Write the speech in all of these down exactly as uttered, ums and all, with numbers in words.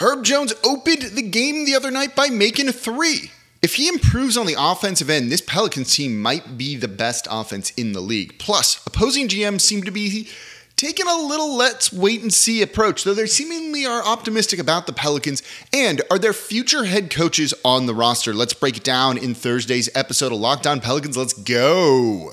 Herb Jones opened the game the other night by making a three. If he improves on the offensive end, this Pelicans team might be the best offense in the league. Plus, opposing G Ms seem to be taking a little let's wait and see approach, though they seemingly are optimistic about the Pelicans and are their future head coaches on the roster. Let's break it down in Thursday's episode of Locked On Pelicans. Let's go.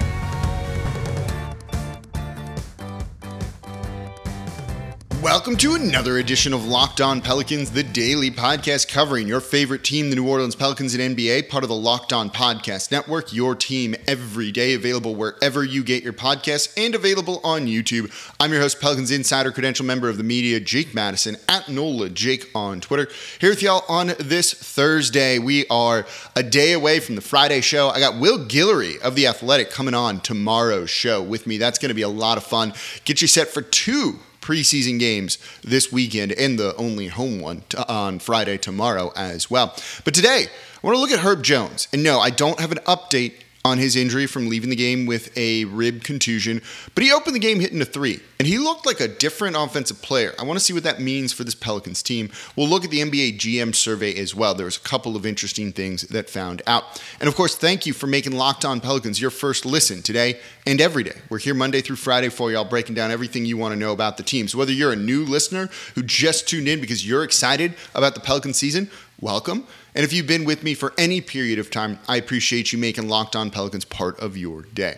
Welcome to another edition of Locked On Pelicans, the daily podcast covering your favorite team, the New Orleans Pelicans and N B A, part of the Locked On Podcast Network, your team every day, available wherever you get your podcasts and available on YouTube. I'm your host, Pelicans Insider, credential member of the media, Jake Madison, at Nola Jake on Twitter. Here with y'all on this Thursday. We are a day away from the Friday show. I got Will Guillory of The Athletic coming on tomorrow's show with me. That's going to be a lot of fun. Get you set for two preseason games this weekend and the only home one t- on Friday tomorrow as well. But today, I want to look at Herb Jones. And no, I don't have an update on his injury from leaving the game with a rib contusion, but he opened the game hitting a three, and he looked like a different offensive player. I want to see what that means for this Pelicans team. We'll look at the N B A G M survey as well. There was a couple of interesting things that found out. And of course, thank you for making Locked On Pelicans your first listen today and every day. We're here Monday through Friday for y'all, breaking down everything you want to know about the team. So whether you're a new listener who just tuned in because you're excited about the Pelican season, welcome. And if you've been with me for any period of time, I appreciate you making Locked On Pelicans part of your day.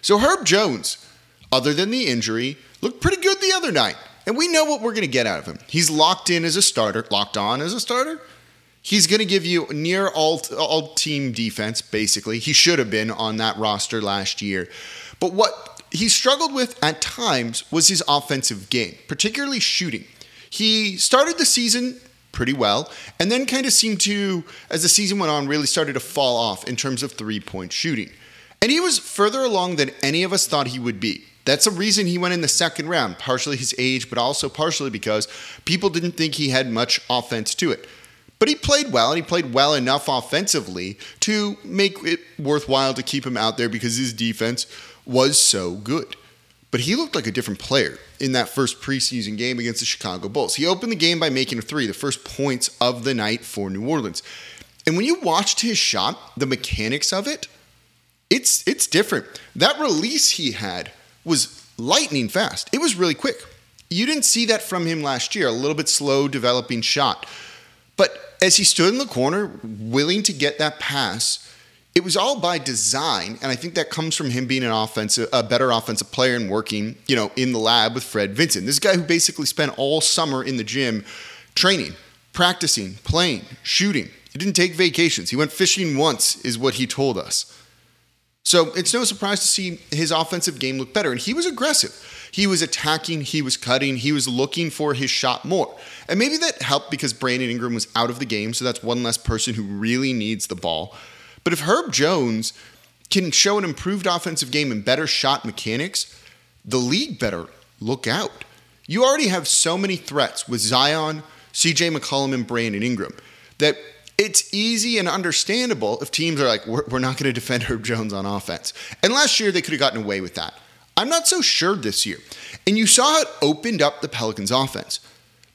So Herb Jones, other than the injury, looked pretty good the other night. And we know what we're going to get out of him. He's locked in as a starter, locked on as a starter. He's going to give you near all, all team defense, basically. He should have been on that roster last year. But what he struggled with at times was his offensive game, particularly shooting. He started the season pretty well, and then kind of seemed to, as the season went on, really started to fall off in terms of three-point shooting. And he was further along than any of us thought he would be. That's the reason he went in the second round, partially his age, but also partially because people didn't think he had much offense to it. But he played well, and he played well enough offensively to make it worthwhile to keep him out there because his defense was so good. But he looked like a different player in that first preseason game against the Chicago Bulls. He opened the game by making a three, the first points of the night for New Orleans. And when you watched his shot, the mechanics of it, it's it's different. That release he had was lightning fast. It was really quick. You didn't see that from him last year, a little bit slow developing shot. But as he stood in the corner, willing to get that pass, it was all by design, and I think that comes from him being an offensive, a better offensive player and working, you know, in the lab with Fred Vincent. This guy who basically spent all summer in the gym training, practicing, playing, shooting. He didn't take vacations. He went fishing once, is what he told us. So it's no surprise to see his offensive game look better, and he was aggressive. He was attacking, he was cutting, he was looking for his shot more. And maybe that helped because Brandon Ingram was out of the game, so that's one less person who really needs the ball. But if Herb Jones can show an improved offensive game and better shot mechanics, the league better look out. You already have so many threats with Zion, C J McCollum, and Brandon Ingram that it's easy and understandable if teams are like, we're, we're not going to defend Herb Jones on offense. And last year, they could have gotten away with that. I'm not so sure this year. And you saw how it opened up the Pelicans' offense.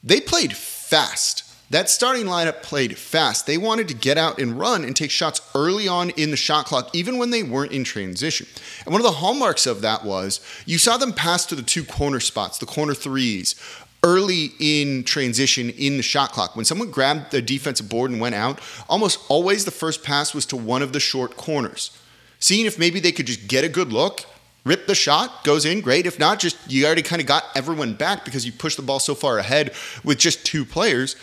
They played fast. That starting lineup played fast. They wanted to get out and run and take shots early on in the shot clock, even when they weren't in transition. And one of the hallmarks of that was you saw them pass to the two corner spots, the corner threes, early in transition in the shot clock. When someone grabbed the defensive board and went out, almost always the first pass was to one of the short corners, seeing if maybe they could just get a good look, rip the shot, goes in, great. If not, just you already kind of got everyone back because you pushed the ball so far ahead with just two players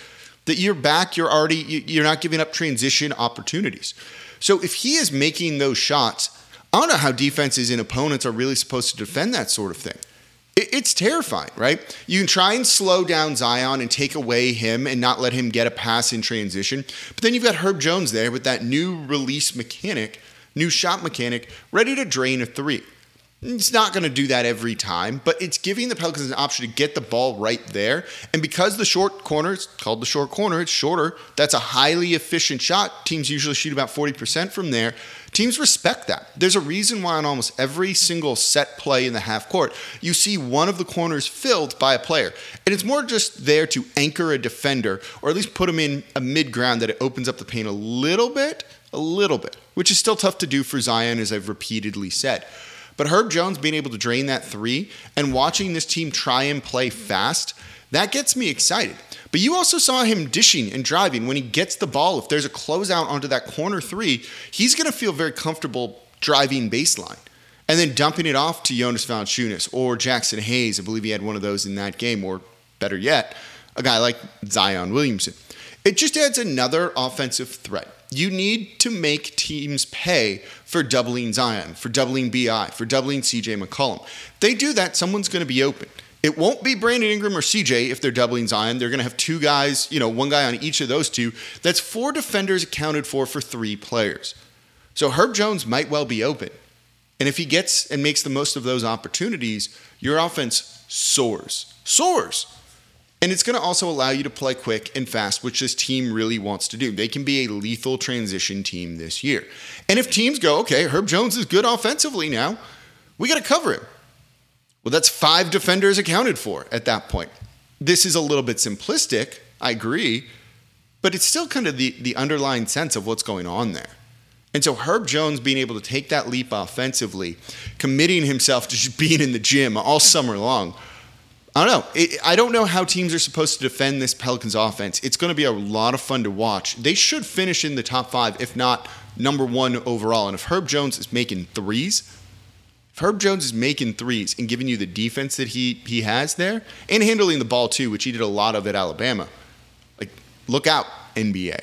that you're back, you're already, you're not giving up transition opportunities. So if he is making those shots, I don't know how defenses and opponents are really supposed to defend that sort of thing. It's terrifying, right? You can try and slow down Zion and take away him and not let him get a pass in transition. But then you've got Herb Jones there with that new release mechanic, new shot mechanic, ready to drain a three. It's not going to do that every time, but it's giving the Pelicans an option to get the ball right there. And because the short corner, it's called the short corner, it's shorter, that's a highly efficient shot. Teams usually shoot about forty percent from there. Teams respect that. There's a reason why on almost every single set play in the half court, you see one of the corners filled by a player. And it's more just there to anchor a defender or at least put him in a mid-ground that it opens up the paint a little bit, a little bit, which is still tough to do for Zion, as I've repeatedly said. But Herb Jones being able to drain that three and watching this team try and play fast, that gets me excited. But you also saw him dishing and driving. When he gets the ball, if there's a closeout onto that corner three, he's going to feel very comfortable driving baseline and then dumping it off to Jonas Valanciunas or Jackson Hayes. I believe he had one of those in that game, or better yet, a guy like Zion Williamson. It just adds another offensive threat. You need to make teams pay for doubling Zion, for doubling B I, for doubling C J McCollum. If they do that, someone's going to be open. It won't be Brandon Ingram or C J if they're doubling Zion. They're going to have two guys, you know, one guy on each of those two. That's four defenders accounted for for three players. So Herb Jones might well be open. And if he gets and makes the most of those opportunities, your offense soars. Soars. And it's going to also allow you to play quick and fast, which this team really wants to do. They can be a lethal transition team this year. And if teams go, okay, Herb Jones is good offensively now, we got to cover him. Well, that's five defenders accounted for at that point. This is a little bit simplistic, I agree, but it's still kind of the, the underlying sense of what's going on there. And so Herb Jones being able to take that leap offensively, committing himself to just being in the gym all summer long, I don't know. It, I don't know how teams are supposed to defend this Pelicans offense. It's going to be a lot of fun to watch. They should finish in the top five, if not number one overall. And if Herb Jones is making threes, if Herb Jones is making threes and giving you the defense that he he has there and handling the ball too, which he did a lot of at Alabama, like, look out, N B A.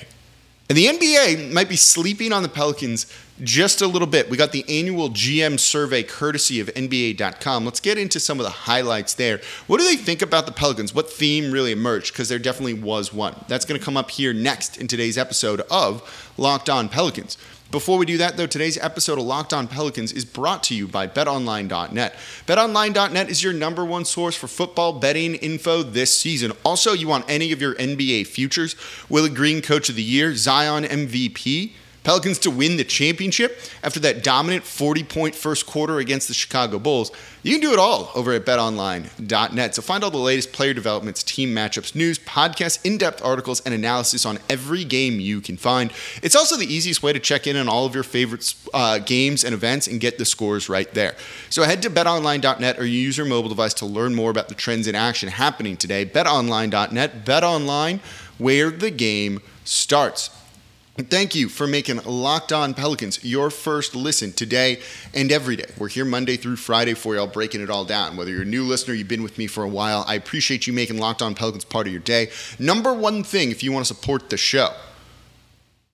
And the N B A might be sleeping on the Pelicans just a little bit. We got the annual G M survey courtesy of N B A dot com. Let's get into some of the highlights there. What do they think about the Pelicans? What theme really emerged? Because there definitely was one. That's going to come up here next in today's episode of Locked On Pelicans. Before we do that, though, today's episode of Locked On Pelicans is brought to you by bet online dot net. bet online dot net is your number one source for football betting info this season. Also, you want any of your N B A futures, Willie Green Coach of the Year, Zion M V P, Pelicans to win the championship after that dominant forty-point first quarter against the Chicago Bulls. You can do it all over at bet online dot net. So find all the latest player developments, team matchups, news, podcasts, in-depth articles, and analysis on every game you can find. It's also the easiest way to check in on all of your favorite uh, games and events and get the scores right there. So head to bet online dot net or use your mobile device to learn more about the trends in action happening today. bet online dot net, BetOnline, where the game starts. Thank you for making Locked On Pelicans your first listen today and every day. We're here Monday through Friday for y'all, breaking it all down. Whether you're a new listener, you've been with me for a while, I appreciate you making Locked On Pelicans part of your day. Number one thing, if you want to support the show,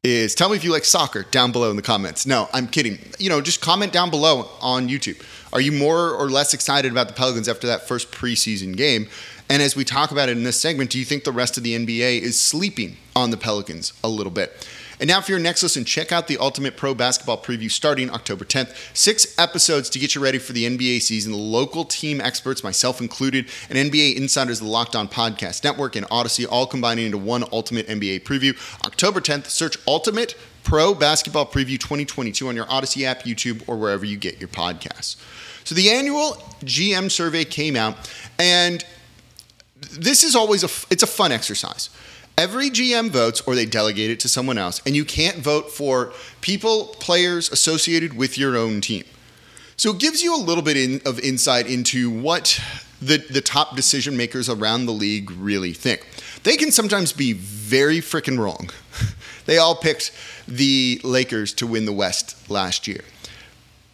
is tell me if you like soccer down below in the comments. No, I'm kidding. You know, just comment down below on YouTube. Are you more or less excited about the Pelicans after that first preseason game? And as we talk about it in this segment, do you think the rest of the N B A is sleeping on the Pelicans a little bit? And now for your next listen, check out the Ultimate Pro Basketball Preview starting October tenth. Six episodes to get you ready for the N B A season. Local team experts, myself included, and N B A insiders, the Locked On Podcast Network, and Odyssey, all combining into one Ultimate N B A Preview. October tenth, search Ultimate Pro Basketball Preview twenty twenty-two on your Odyssey app, YouTube, or wherever you get your podcasts. So the annual G M survey came out, and this is always a, it's a fun exercise. Every G M votes, or they delegate it to someone else, and you can't vote for people, players associated with your own team. So it gives you a little bit in, of insight into what the, the top decision makers around the league really think. They can sometimes be very freaking wrong. They all picked the Lakers to win the West last year.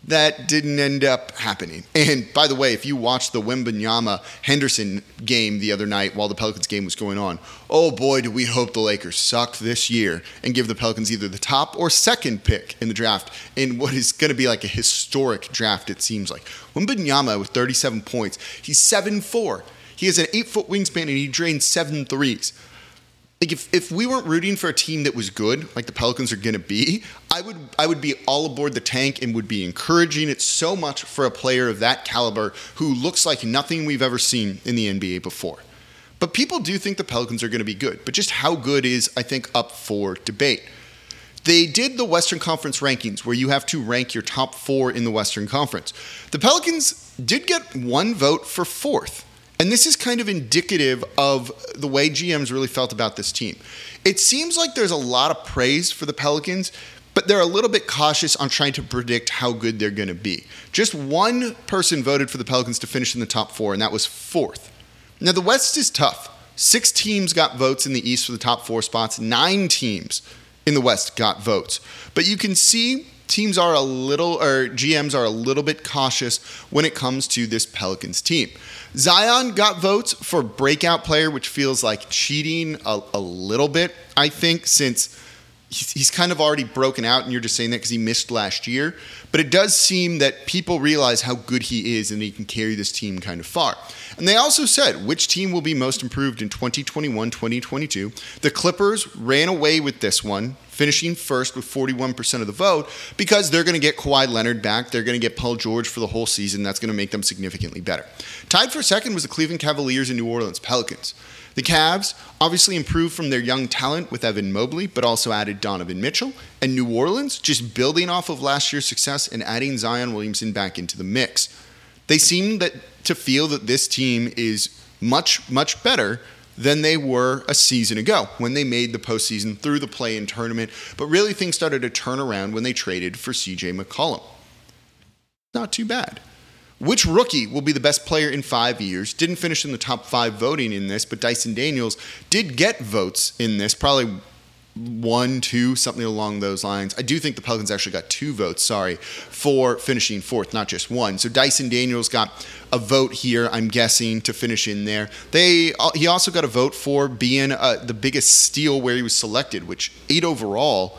That didn't end up happening. And by the way, if you watched the Wembanyama-Henderson game the other night while the Pelicans game was going on, oh boy, do we hope the Lakers suck this year and give the Pelicans either the top or second pick in the draft in what is going to be like a historic draft, it seems like. Wembanyama with thirty-seven points. He's seven foot four. He has an eight-foot wingspan, and he drains seven threes. Like if, if we weren't rooting for a team that was good, like the Pelicans are going to be, I would I would be all aboard the tank and would be encouraging it so much for a player of that caliber who looks like nothing we've ever seen in the N B A before. But people do think the Pelicans are going to be good, but just how good is, I think, up for debate. They did the Western Conference rankings where you have to rank your top four in the Western Conference. The Pelicans did get one vote for fourth. And this is kind of indicative of the way G Ms really felt about this team. It seems like there's a lot of praise for the Pelicans, but they're a little bit cautious on trying to predict how good they're going to be. Just one person voted for the Pelicans to finish in the top four, and that was fourth. Now, the West is tough. Six teams got votes in the East for the top four spots. Nine teams in the West got votes. But you can see teams are a little, or G Ms are a little bit cautious when it comes to this Pelicans team. Zion got votes for breakout player, which feels like cheating a, a little bit, I think, since he's kind of already broken out, and you're just saying that because he missed last year. But it does seem that people realize how good he is and he can carry this team kind of far. And they also said which team will be most improved in twenty twenty-one twenty twenty-two. The Clippers ran away with this one, finishing first with forty-one percent of the vote because they're going to get Kawhi Leonard back. They're going to get Paul George for the whole season. That's going to make them significantly better. Tied for second was the Cleveland Cavaliers and New Orleans Pelicans. The Cavs obviously improved from their young talent with Evan Mobley, but also added Donovan Mitchell. And New Orleans just building off of last year's success and adding Zion Williamson back into the mix. They seem that, to feel that this team is much, much better than they were a season ago when they made the postseason through the play-in tournament. But really things started to turn around when they traded for C J McCollum. Not too bad. Which rookie will be the best player in five years? Didn't finish in the top five voting in this, but Dyson Daniels did get votes in this, probably one, two, something along those lines. I do think the Pelicans actually got two votes, sorry, for finishing fourth, not just one. So Dyson Daniels got a vote here, I'm guessing, to finish in there. They He also got a vote for being uh, the biggest steal where he was selected, which eight overall.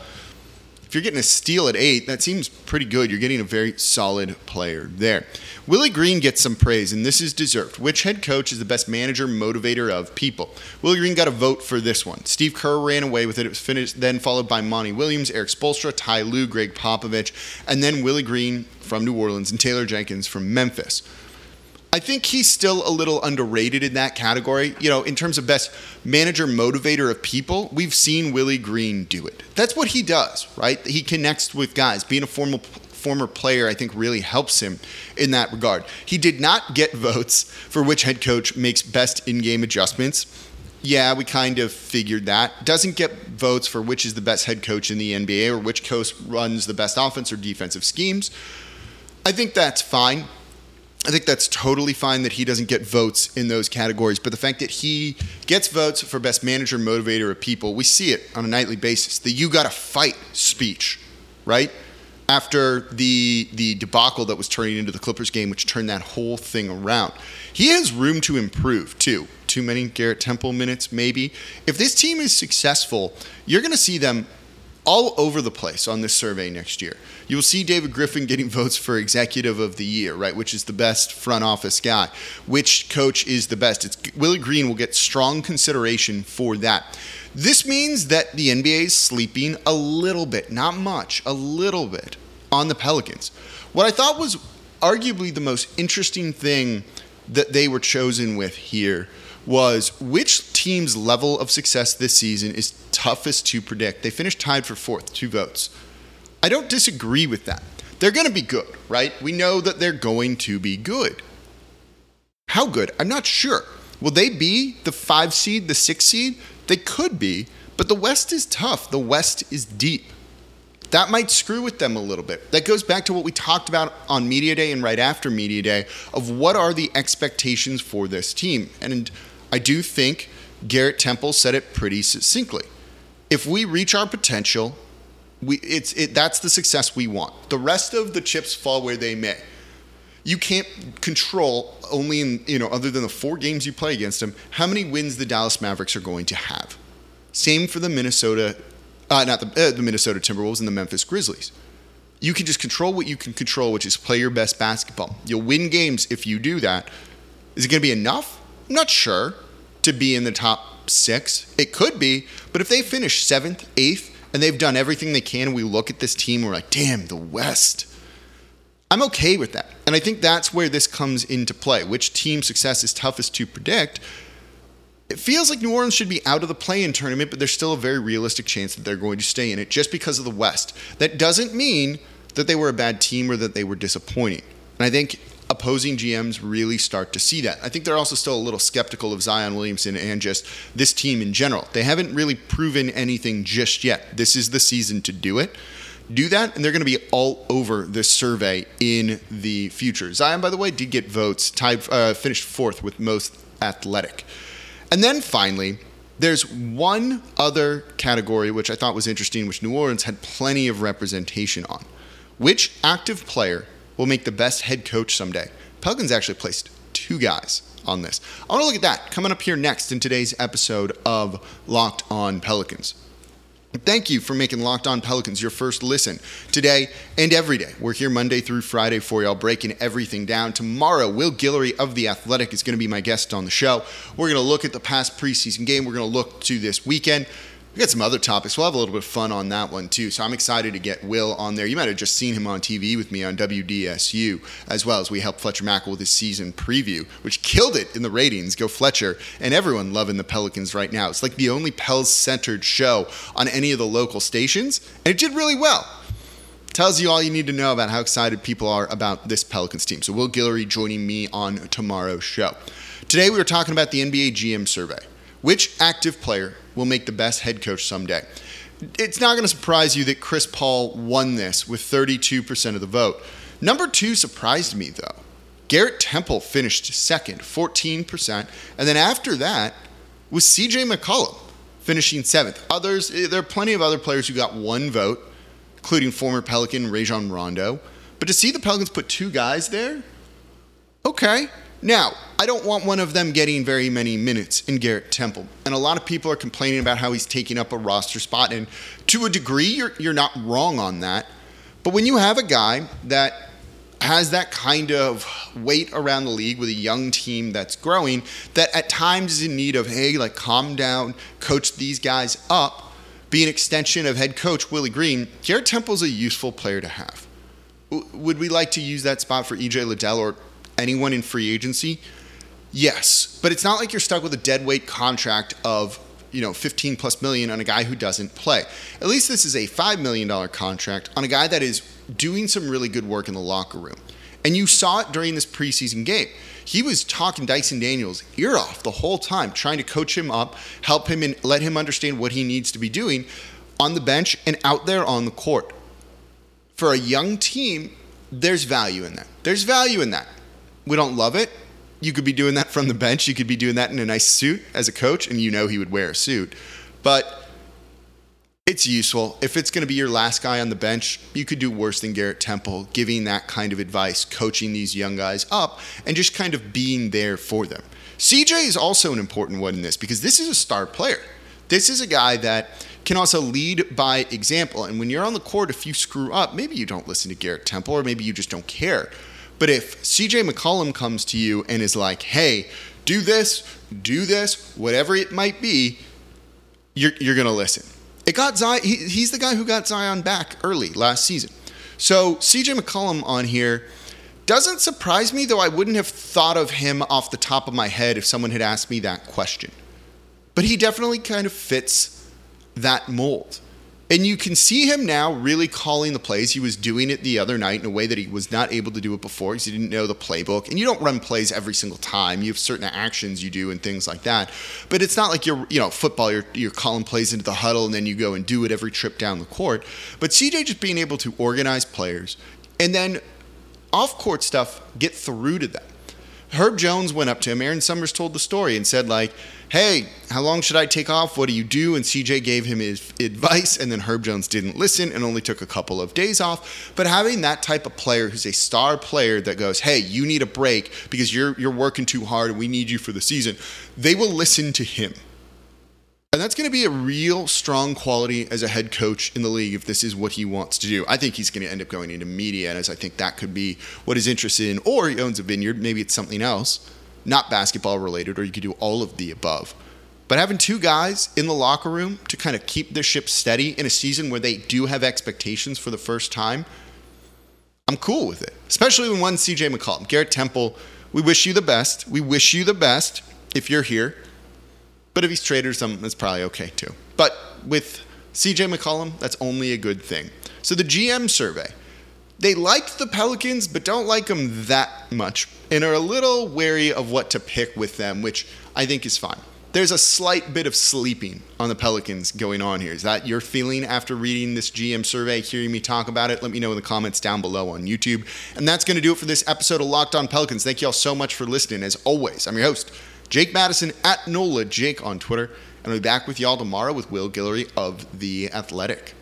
If you're getting a steal at eight, that seems pretty good. You're getting a very solid player there. Willie Green gets some praise, and this is deserved. Which head coach is the best manager, motivator of people? Willie Green got a vote for this one. Steve Kerr ran away with it. It was finished, then followed by Monty Williams, Eric Spoelstra, Ty Lue, Gregg Popovich, and then Willie Green from New Orleans and Taylor Jenkins from Memphis. I think he's still a little underrated in that category. You know, in terms of best manager motivator of people, we've seen Willie Green do it. That's what he does, right? He connects with guys. Being a former, former player, I think, really helps him in that regard. He did not get votes for which head coach makes best in-game adjustments. Yeah, we kind of figured that. Doesn't get votes for which is the best head coach in the N B A or which coach runs the best offense or defensive schemes. I think that's fine. I think that's totally fine that he doesn't get votes in those categories, but the fact that he gets votes for best manager, motivator of people, we see it on a nightly basis. The "you gotta fight" speech, right? After the the debacle that was turning into the Clippers game, which turned that whole thing around. He has room to improve, too. Too many Garrett Temple minutes, maybe. If this team is successful, you're gonna see them all over the place on this survey next year. You will see David Griffin getting votes for executive of the year, right? Which is the best front office guy. Which coach is the best? It's Willie Green will get strong consideration for that. This means that the N B A is sleeping a little bit, not much, a little bit on the Pelicans. What I thought was arguably the most interesting thing that they were chosen with here was which team's level of success this season is toughest to predict. They finished tied for fourth, two votes. I don't disagree with that. They're going to be good, right? We know that they're going to be good. How good? I'm not sure. Will they be the five seed, the six seed? They could be, but the West is tough. The West is deep. That might screw with them a little bit. That goes back to what we talked about on Media Day and right after Media Day of what are the expectations for this team. And I do think Garrett Temple said it pretty succinctly. If we reach our potential, we it's it that's the success we want. The rest of the chips fall where they may. You can't control only in, you know, other than the four games you play against them, how many wins the Dallas Mavericks are going to have. Same for the Minnesota Uh, not the, uh, the Minnesota Timberwolves and the Memphis Grizzlies. You can just control what you can control, which is play your best basketball. You'll win games if you do that. Is it going to be enough? I'm not sure to be in the top top six? It could be, but if they finish seventh, eighth, and they've done everything they can, and we look at this team, we're like, damn, the West. I'm okay with that. And I think that's where this comes into play, which team success is toughest to predict. It feels like New Orleans should be out of the play-in tournament, but there's still a very realistic chance that they're going to stay in it just because of the West. That doesn't mean that they were a bad team or that they were disappointing. And I think opposing G Ms really start to see that. I think they're also still a little skeptical of Zion Williamson and just this team in general. They haven't really proven anything just yet. This is the season to do it. Do that, and they're going to be all over this survey in the future. Zion, by the way, did get votes, tied, uh, finished fourth with most athletic. And then finally, there's one other category which I thought was interesting, which New Orleans had plenty of representation on. Which active player will make the best head coach someday? Pelicans actually placed two guys on this. I want to look at that coming up here next in today's episode of Locked On Pelicans. Thank you for making Locked On Pelicans your first listen today and every day. We're here Monday through Friday for y'all, breaking everything down. Tomorrow, Will Guillory of The Athletic is going to be my guest on the show. We're going to look at the past preseason game. We're going to look to this weekend. We got some other topics. We'll have a little bit of fun on that one, too. So I'm excited to get Will on there. You might have just seen him on T V with me on W D S U, as well as we helped Fletcher Mackel with his season preview, which killed it in the ratings. Go Fletcher. And everyone loving the Pelicans right now. It's like the only Pels-centered show on any of the local stations, and it did really well. Tells you all you need to know about how excited people are about this Pelicans team. So Will Guillory joining me on tomorrow's show. Today we were talking about the N B A G M survey. Which active player will make the best head coach someday? It's not going to surprise you that Chris Paul won this with thirty-two percent of the vote. Number two surprised me, though. Garrett Temple finished second, fourteen percent. And then after that was C J McCollum finishing seventh. Others, there are plenty of other players who got one vote, including former Pelican Rajon Rondo. But to see the Pelicans put two guys there? Okay. Now, I don't want one of them getting very many minutes in Garrett Temple. And a lot of people are complaining about how he's taking up a roster spot. And to a degree, you're, you're not wrong on that. But when you have a guy that has that kind of weight around the league with a young team that's growing, that at times is in need of, hey, like, calm down, coach these guys up, be an extension of head coach Willie Green, Garrett Temple's a useful player to have. W- would we like to use that spot for E J Liddell or anyone in free agency? Yes. But it's not like you're stuck with a deadweight contract of, you know, fifteen plus million on a guy who doesn't play. At least this is a five million dollars contract on a guy that is doing some really good work in the locker room. And you saw it during this preseason game. He was talking Dyson Daniels' ear off the whole time, trying to coach him up, help him and let him understand what he needs to be doing on the bench and out there on the court. For a young team, there's value in that. There's value in that. We don't love it. You could be doing that from the bench. You could be doing that in a nice suit as a coach, and you know he would wear a suit. But it's useful. If it's going to be your last guy on the bench, you could do worse than Garrett Temple, giving that kind of advice, coaching these young guys up, and just kind of being there for them. C J is also an important one in this because this is a star player. This is a guy that can also lead by example. And when you're on the court, if you screw up, maybe you don't listen to Garrett Temple, or maybe you just don't care. But if C J McCollum comes to you and is like, hey, do this, do this, whatever it might be, you're, you're going to listen. It got Zion, he, he's the guy who got Zion back early last season. So C J McCollum on here doesn't surprise me, though I wouldn't have thought of him off the top of my head if someone had asked me that question. But he definitely kind of fits that mold. And you can see him now really calling the plays. He was doing it the other night in a way that he was not able to do it before because he didn't know the playbook. And you don't run plays every single time. You have certain actions you do and things like that. But it's not like you're, you know, football, you're, you're calling plays into the huddle and then you go and do it every trip down the court. But C J just being able to organize players and then off-court stuff, get through to them. Herb Jones went up to him. Aaron Summers told the story and said, like, hey, how long should I take off? What do you do? And C J gave him his advice, and then Herb Jones didn't listen and only took a couple of days off. But having that type of player who's a star player that goes, hey, you need a break because you're you're working too hard and we need you for the season, they will listen to him. And that's going to be a real strong quality as a head coach in the league if this is what he wants to do. I think he's going to end up going into media, and as I think that could be what he's interested in. Or he owns a vineyard. Maybe it's something else, not basketball related, or you could do all of the above. But having two guys in the locker room to kind of keep their ship steady in a season where they do have expectations for the first time, I'm cool with it. Especially when one's C J McCollum. Garrett Temple, we wish you the best. We wish you the best if you're here. But if he's traded or something, it's probably okay too. But with C J McCollum, that's only a good thing. So the G M survey. They liked the Pelicans, but don't like them that much and are a little wary of what to pick with them, which I think is fine. There's a slight bit of sleeping on the Pelicans going on here. Is that your feeling after reading this G M survey, hearing me talk about it? Let me know in the comments down below on YouTube. And that's going to do it for this episode of Locked On Pelicans. Thank you all so much for listening. As always, I'm your host, Jake Madison, at Nola Jake on Twitter. And I'll be back with y'all tomorrow with Will Guillory of The Athletic.